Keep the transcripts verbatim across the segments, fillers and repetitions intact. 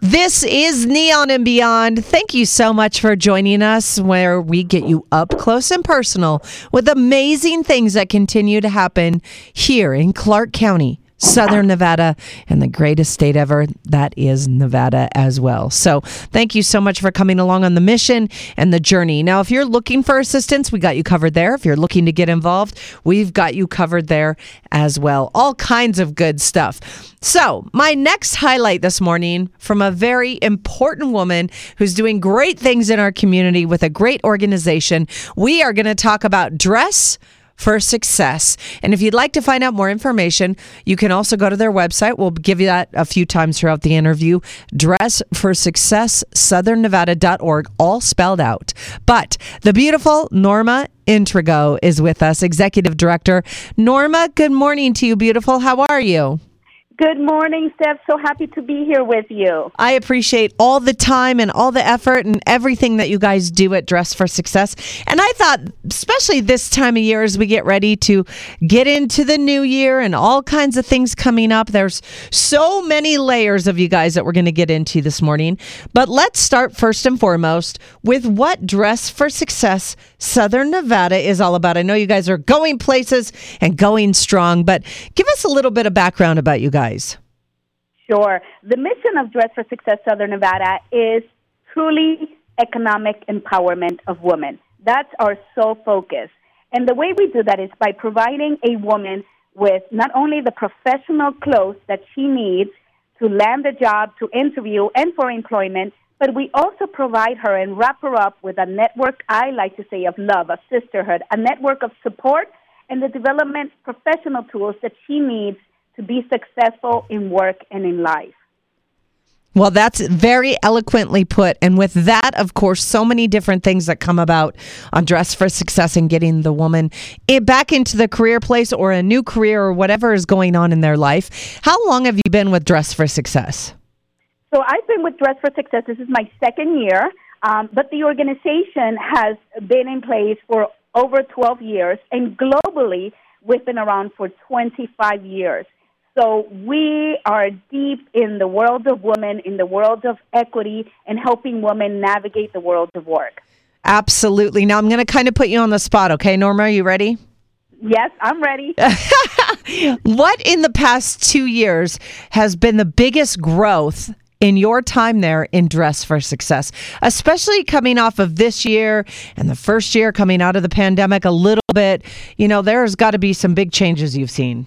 This is Neon and Beyond. Thank you so much for joining us, where we get you up close and personal with amazing things that continue to happen here in Clark County, Southern Nevada, and the greatest state ever, that is Nevada as well. So thank you so much for coming along on the mission and the journey. Now, if you're looking for assistance, we got you covered there. If you're looking to get involved, we've got you covered there as well. All kinds of good stuff. So my next highlight this morning from a very important woman who's doing great things in our community with a great organization, we are going to talk about Dress for Success. And if you'd like to find out more information, you can also go to their website. We'll give you that a few times throughout the interview. Dress for Success Southern Nevada dot org, all spelled out. But the beautiful Norma Intrigo is with us, Executive Director. Norma, good morning to you, beautiful. How are you? Good morning, Steph. So happy to be here with you. I appreciate all the time and all the effort and everything that you guys do at Dress for Success. And I thought, especially this time of year as we get ready to get into the new year and all kinds of things coming up, there's so many layers of you guys that we're going to get into this morning. But let's start first and foremost with what Dress for Success Southern Nevada is all about. I know you guys are going places and going strong, but give us a little bit of background about you guys. Sure. The mission of Dress for Success Southern Nevada is truly economic empowerment of women. That's our sole focus. And the way we do that is by providing a woman with not only the professional clothes that she needs to land a job, to interview, and for employment, but we also provide her and wrap her up with a network, I like to say, of love, of sisterhood, a network of support, and the development professional tools that she needs to be successful in work and in life. Well, that's very eloquently put. And with that, of course, so many different things that come about on Dress for Success and getting the woman back into the career place or a new career or whatever is going on in their life. How long have you been with Dress for Success? So I've been with Dress for Success. This is my second year, um, but the organization has been in place for over twelve years. And globally, we've been around for twenty-five years. So we are deep in the world of women, in the world of equity, and helping women navigate the world of work. Absolutely. Now, I'm going to kind of put you on the spot, okay, Norma? Are you ready? Yes, I'm ready. What in the past two years has been the biggest growth in your time there in Dress for Success, especially coming off of this year and the first year coming out of the pandemic a little bit? You know, there's got to be some big changes you've seen.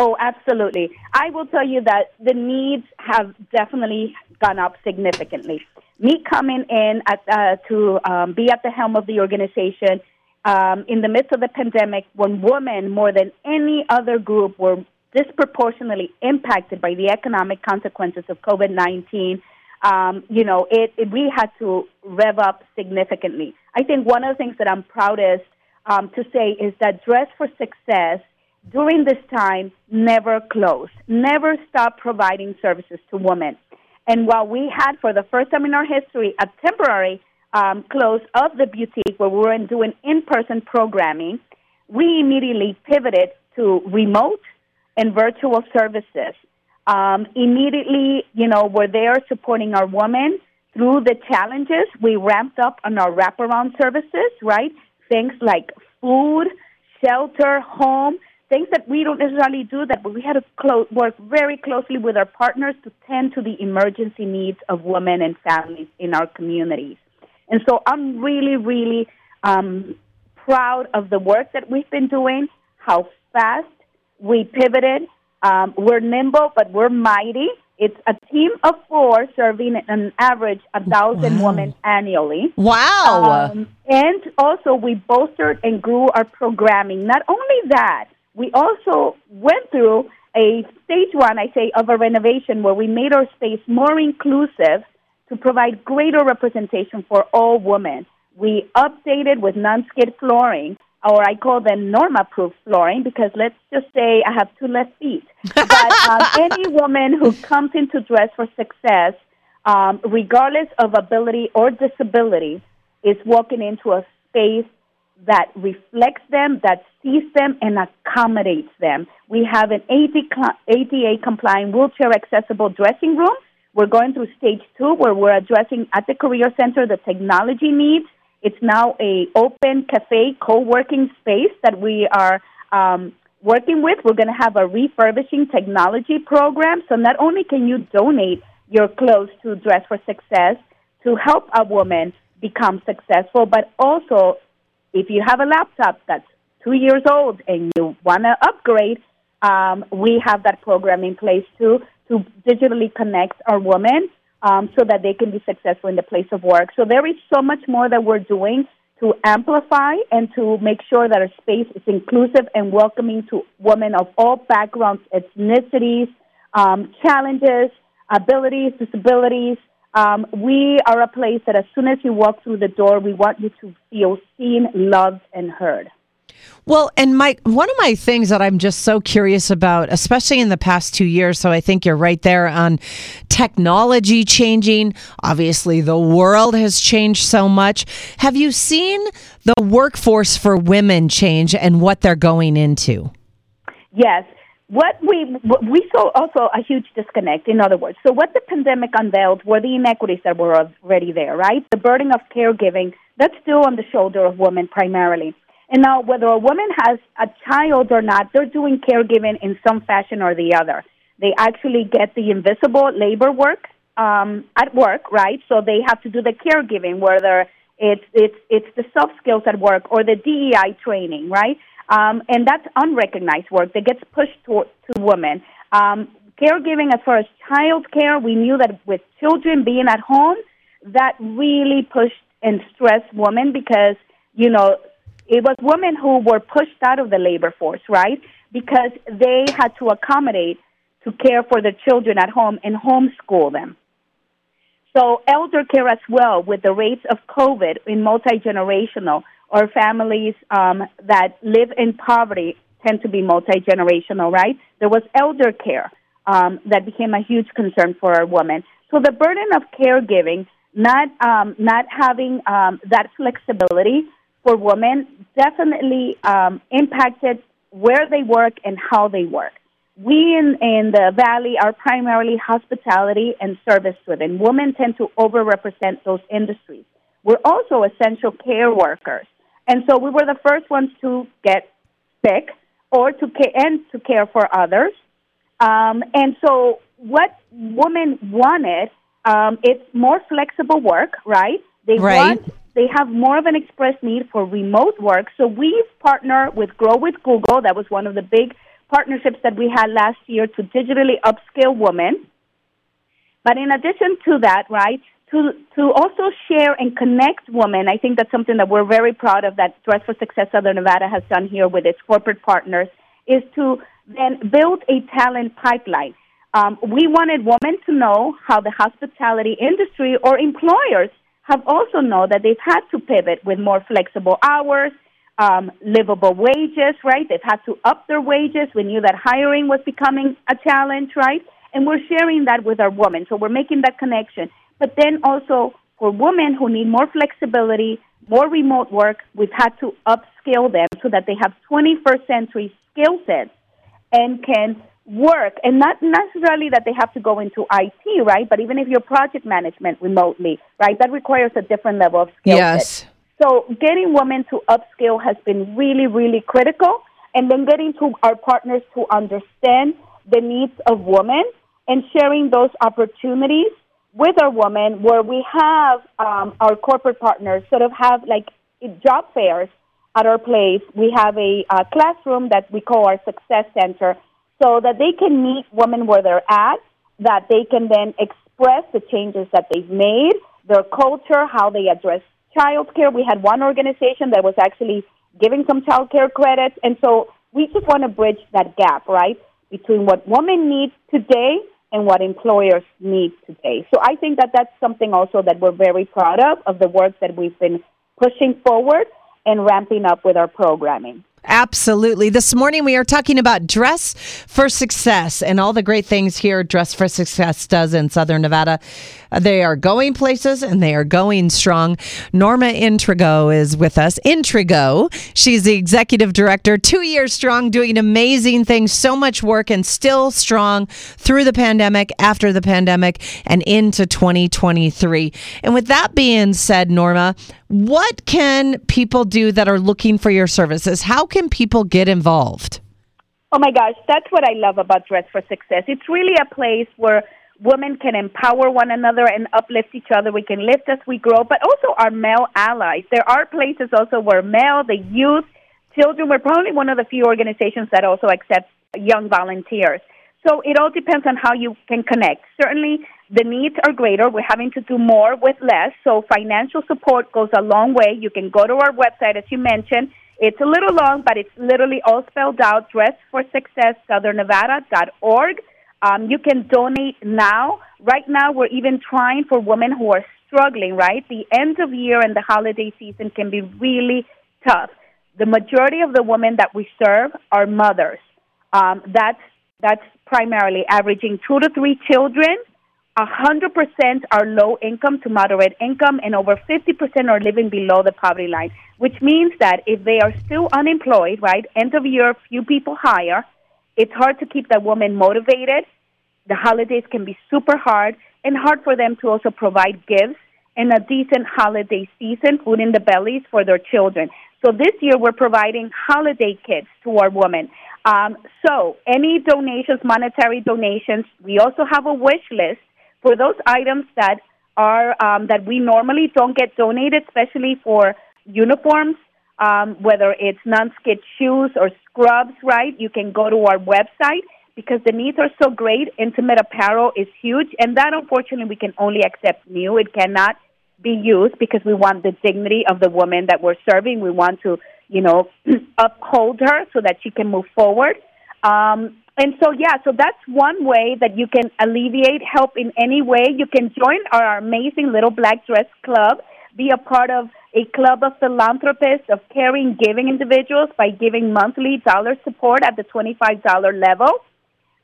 Oh, absolutely. I will tell you that the needs have definitely gone up significantly. Me coming in at, uh, to um, be at the helm of the organization um, in the midst of the pandemic, when women more than any other group were disproportionately impacted by the economic consequences of COVID nineteen, um, you know, it, it, we had to rev up significantly. I think one of the things that I'm proudest um, to say is that Dress for Success during this time never closed, never stopped providing services to women. And while we had, for the first time in our history, a temporary um, close of the boutique where we were doing in-person programming, we immediately pivoted to remote and virtual services. Um, immediately, you know, we're there supporting our women through the challenges. We ramped up on our wraparound services, right? Things like food, shelter, home, things that we don't necessarily do that, but we had to close, work very closely with our partners to tend to the emergency needs of women and families in our communities. And so I'm really, really um, proud of the work that we've been doing, how fast we pivoted. Um, we're nimble, but we're mighty. It's a team of four serving an average one thousand wow. women annually. Wow. Um, and also we bolstered and grew our programming. Not only that, we also went through a stage one, I say, of a renovation where we made our space more inclusive to provide greater representation for all women. We updated with non-skid flooring, or I call them Norma-proof flooring, because let's just say I have two left feet. But um, any woman who comes into Dress for Success, um, regardless of ability or disability, is walking into a space that reflects them, that sees them, and accommodates them. We have an A D A compliant, wheelchair accessible dressing room We're going through stage two, where we're addressing at the Career Center the technology needs. It's now a open cafe co-working space that we are um, working with. We're going to have a refurbishing technology program. So not only can you donate your clothes to Dress for Success to help a woman become successful, but also if you have a laptop that's two years old and you want to upgrade, um, we have that program in place too, to digitally connect our women um, so that they can be successful in the place of work. So there is so much more that we're doing to amplify and to make sure that our space is inclusive and welcoming to women of all backgrounds, ethnicities, um, challenges, abilities, disabilities. Um, we are a place that as soon as you walk through the door, we want you to feel seen, loved, and heard. Well, and Mike, one of my things that I'm just so curious about, especially in the past two years, so I think you're right there on technology changing. Obviously, the world has changed so much. Have you seen the workforce for women change and what they're going into? Yes. What we we saw also a huge disconnect, in other words. So what the pandemic unveiled were the inequities that were already there, right? The burden of caregiving, that's still on the shoulder of women primarily. And now, whether a woman has a child or not, they're doing caregiving in some fashion or the other. They actually get the invisible labor work um, at work, right? So they have to do the caregiving, whether it's it's it's the soft skills at work or the D E I training, right? Um, and that's unrecognized work that gets pushed to, to women. Um, caregiving, as far as child care, we knew that with children being at home, that really pushed and stressed women because, you know, it was women who were pushed out of the labor force, right? Because they had to accommodate to care for their children at home and homeschool them. So elder care as well, with the rates of COVID in multi-generational, or families um, that live in poverty tend to be multi-generational, right? There was elder care um, that became a huge concern for our women. So the burden of caregiving, not um, not having um, that flexibility for women definitely um, impacted where they work and how they work. We in, in the Valley are primarily hospitality and service-driven. Women tend to overrepresent those industries. We're also essential care workers. And so we were the first ones to get sick or to care, and to care for others. Um, and so what women wanted, um, it's more flexible work, right? They right. want... They have more of an expressed need for remote work. So we've partnered with Grow with Google. That was one of the big partnerships that we had last year to digitally upskill women. But in addition to that, right, to to also share and connect women, I think that's something that we're very proud of that Dress for Success Southern Nevada has done here with its corporate partners, is to then build a talent pipeline. Um, we wanted women to know how the hospitality industry or employers have also known that they've had to pivot with more flexible hours, um, livable wages, right? They've had to up their wages. We knew that hiring was becoming a challenge, right? And we're sharing that with our women. So we're making that connection. But then also for women who need more flexibility, more remote work, we've had to upskill them so that they have twenty-first century skill sets and can work. And not necessarily that they have to go into I T, right? But even if you're project management remotely, right, that requires a different level of skill. Yes. So getting women to upskill has been really, really critical. And then getting to our partners to understand the needs of women and sharing those opportunities with our women, where we have um, our corporate partners sort of have like job fairs at our place. We have a uh, classroom that we call our Success Center, so that they can meet women where they're at, that they can then express the changes that they've made, their culture, how they address childcare. We had one organization that was actually giving some childcare credits. And so we just want to bridge that gap, right, between what women need today and what employers need today. So I think that that's something also that we're very proud of, of the work that we've been pushing forward and ramping up with our programming. Absolutely. This morning we are talking about Dress for Success and all the great things here Dress for Success does in Southern Nevada. They are going places and they are going strong. Norma Intrigo is with us. Intrigo, she's the executive director, two years strong, doing amazing things, so much work and still strong through the pandemic, after the pandemic, and into twenty twenty-three. And with that being said, Norma, what can people do that are looking for your services? How can people get involved? Oh my gosh, that's what I love about Dress for Success. It's really a place where women can empower one another and uplift each other. We can lift as we grow, but also our male allies. There are places also where male, the youth, children, we're probably one of the few organizations that also accepts young volunteers. So it all depends on how you can connect. Certainly, the needs are greater. We're having to do more with less. So financial support goes a long way. You can go to our website, as you mentioned. It's a little long, but it's literally all spelled out, Dress for Success Southern Nevada dot org. Um, you can donate now. Right now, we're even trying for women who are struggling, right? The end of year and the holiday season can be really tough. The majority of the women that we serve are mothers. Um, that's That's primarily averaging two to three children. one hundred percent are low income to moderate income, and over fifty percent are living below the poverty line, which means that if they are still unemployed, right, end of year, few people hire, it's hard to keep that woman motivated. The holidays can be super hard, and hard for them to also provide gifts and a decent holiday season, food in the bellies for their children. So this year we're providing holiday kits to our women. Um, so any donations, monetary donations, we also have a wish list for those items that are um, that we normally don't get donated, especially for uniforms, um, whether it's non-skid shoes or scrubs, right? You can go to our website because the needs are so great. Intimate apparel is huge, and that, unfortunately, we can only accept new. It cannot be used because we want the dignity of the woman that we're serving. We want to, you know, uphold her so that she can move forward. Um, and so, yeah, so that's one way that you can alleviate, help in any way. You can join our amazing Little Black Dress Club, be a part of a club of philanthropists, of caring, giving individuals by giving monthly dollar support at the twenty-five dollars level.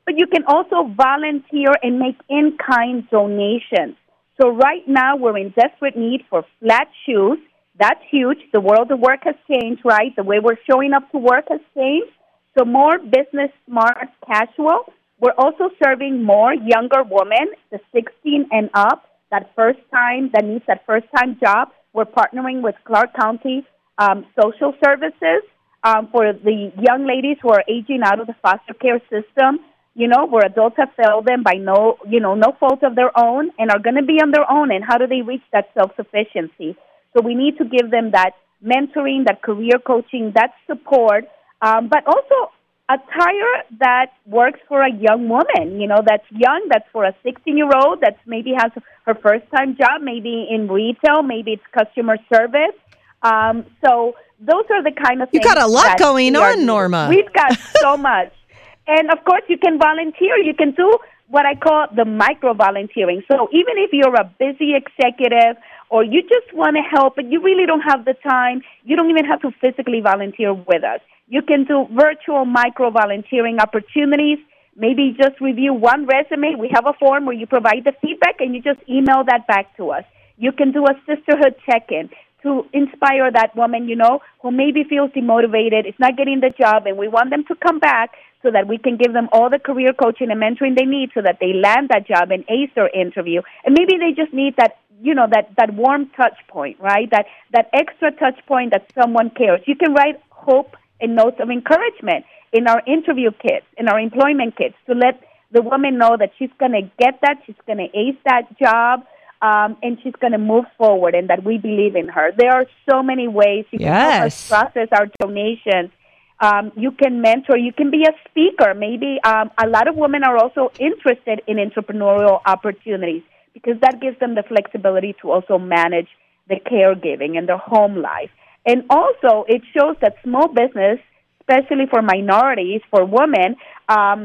But you can also volunteer and make in-kind donations. So right now we're in desperate need for flat shoes. That's huge. The world of work has changed, right? The way we're showing up to work has changed. So more business smart, casual. We're also serving more younger women, the sixteen and up, that first time, that needs that first time job. We're partnering with Clark County um, Social Services um, for the young ladies who are aging out of the foster care system. You know, where adults have failed them by no, you know, no fault of their own and are going to be on their own. And how do they reach that self-sufficiency? So we need to give them that mentoring, that career coaching, that support, um, but also attire that works for a young woman, you know, that's young, that's for a sixteen-year-old that maybe has her first-time job, maybe in retail, maybe it's customer service. Um, so those are the kind of things. You got a lot going on, Norma. We've got so much. And, of course, you can volunteer. You can do what I call the micro-volunteering. So even if you're a busy executive or you just want to help but you really don't have the time, you don't even have to physically volunteer with us. You can do virtual micro-volunteering opportunities. Maybe just review one resume. We have a form where you provide the feedback, and you just email that back to us. You can do a sisterhood check-in to inspire that woman, you know, who maybe feels demotivated, is not getting the job, and we want them to come back so that we can give them all the career coaching and mentoring they need so that they land that job and ace their interview. And maybe they just need that, you know, that, that warm touch point, right, that that extra touch point that someone cares. You can write hope and notes of encouragement in our interview kits, in our employment kits, to let the woman know that she's going to get that, she's going to ace that job, Um, and she's going to move forward and that we believe in her. There are so many ways you can help us process our donations. Um, you can mentor. You can be a speaker. Maybe um, a lot of women are also interested in entrepreneurial opportunities because that gives them the flexibility to also manage the caregiving and their home life. And also it shows that small business, especially for minorities, for women, um,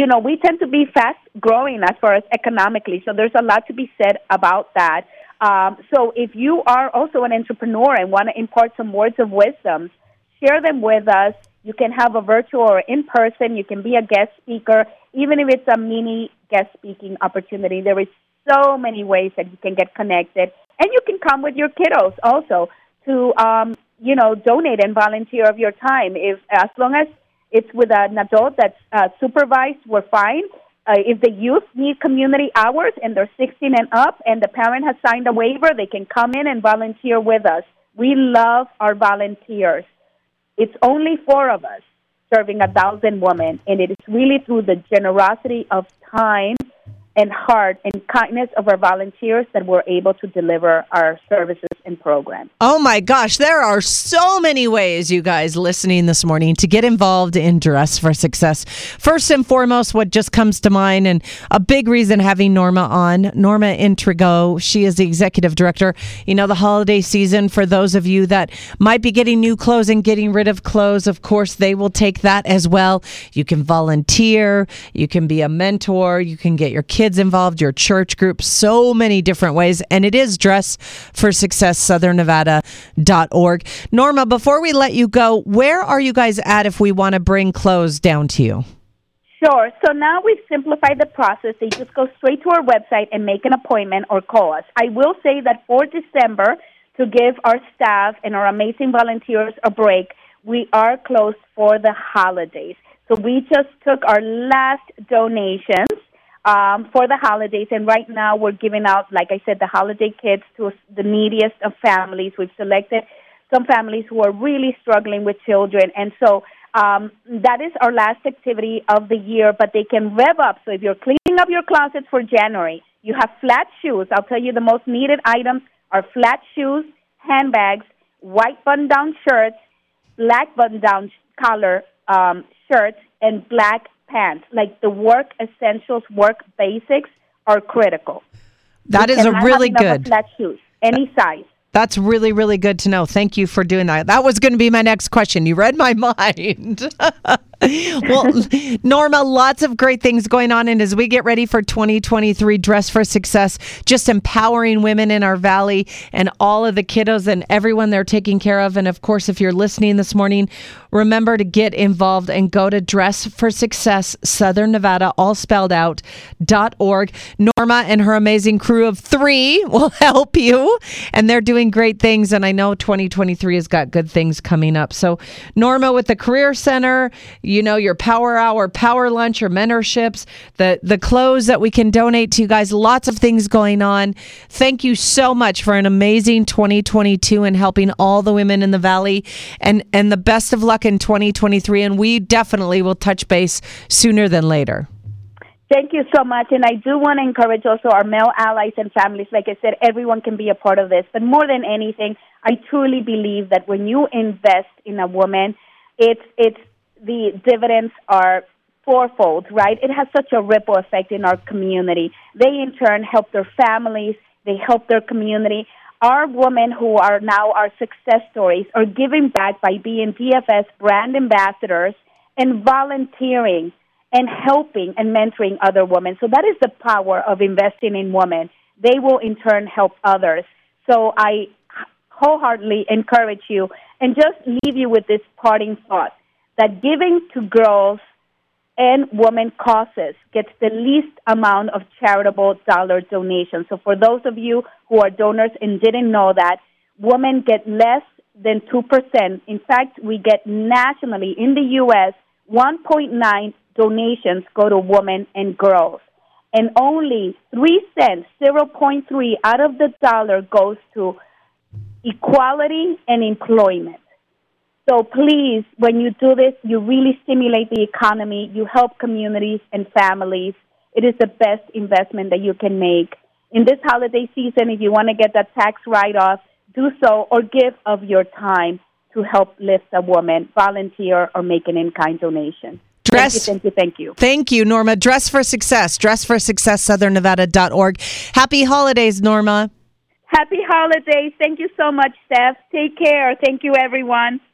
you know, we tend to be fast-growing as far as economically, so there's a lot to be said about that. Um, so if you are also an entrepreneur and want to impart some words of wisdom, share them with us. You can have a virtual or in person. You can be a guest speaker, even if it's a mini guest speaking opportunity. There is so many ways that you can get connected. And you can come with your kiddos also to, um, you know, donate and volunteer of your time. If as long as it's with an adult that's uh, supervised, we're fine. Uh, if the youth need community hours and they're sixteen and up and the parent has signed a waiver, they can come in and volunteer with us. We love our volunteers. It's only four of us serving a thousand women, and it is really through the generosity of time and heart and kindness of our volunteers that we're able to deliver our services and programs. Oh, my gosh. There are so many ways, you guys listening this morning, to get involved in Dress for Success. First and foremost, what just comes to mind, and a big reason having Norma on, Norma Intrigo, she is the executive director. You know, the holiday season, for those of you that might be getting new clothes and getting rid of clothes, of course, they will take that as well. You can volunteer. You can be a mentor. You can get your kids kids involved, your church group, so many different ways. And it is Dress for Success Southern Nevada dot org. Norma, before we let you go, where are you guys at if we want to bring clothes down to you? Sure. So now we've simplified the process. They just go straight to our website and make an appointment or call us. I will say that for December, to give our staff and our amazing volunteers a break, we are closed for the holidays. So we just took our last donations Um, for the holidays, and right now we're giving out, like I said, the holiday kits to the neediest of families. We've selected some families who are really struggling with children, and so um, that is our last activity of the year, but they can rev up. So if you're cleaning up your closets for January, you have flat shoes. I'll tell you the most needed items are flat shoes, handbags, white button-down shirts, black button-down collar um, shirts, and black pants. Like the work essentials, work basics are critical. That is a really good. Flat shoes, any size. That's really, really good to know. Thank you for doing that. That was going to be my next question. You read my mind. Well, Norma, lots of great things going on. And as we get ready for twenty twenty-three Dress for Success, just empowering women in our valley and all of the kiddos and everyone they're taking care of. And of course, if you're listening this morning, remember to get involved and go to Dress for Success, Southern Nevada, all spelled out, dot org. Norma and her amazing crew of three will help you. And they're doing great things, and I know twenty twenty-three has got good things coming up. So Norma with the Career Center, you know, your Power Hour, Power Lunch, your mentorships, the, the clothes that we can donate to you guys, lots of things going on. Thank you so much for an amazing twenty twenty-two and helping all the women in the valley, and, and the best of luck in twenty twenty-three, and we definitely will touch base sooner than later. Thank you so much, and I do want to encourage also our male allies and families. Like I said, everyone can be a part of this, but more than anything, I truly believe that when you invest in a woman, it's it's the dividends are fourfold, right? It has such a ripple effect in our community. They, in turn, help their families. They help their community. Our women who are now our success stories are giving back by being D F S brand ambassadors and volunteering and helping and mentoring other women. So that is the power of investing in women. They will, in turn, help others. So I wholeheartedly encourage you and just leave you with this parting thought, that giving to girls and women causes gets the least amount of charitable dollar donations. So for those of you who are donors and didn't know that, women get less than two percent. In fact, we get nationally in the U S one point nine donations go to women and girls, and only three cents, zero point three out of the dollar goes to equality and employment. So please, when you do this, you really stimulate the economy, you help communities and families. It is the best investment that you can make. In this holiday season, if you want to get that tax write-off, do so, or give of your time to help lift a woman, volunteer, or make an in-kind donation. Dress, thank you, thank you, thank you. Thank you, Norma. Dress for Success, Dress for Success Southern Nevada dot org. Happy holidays, Norma. Happy holidays. Thank you so much, Steph. Take care. Thank you, everyone.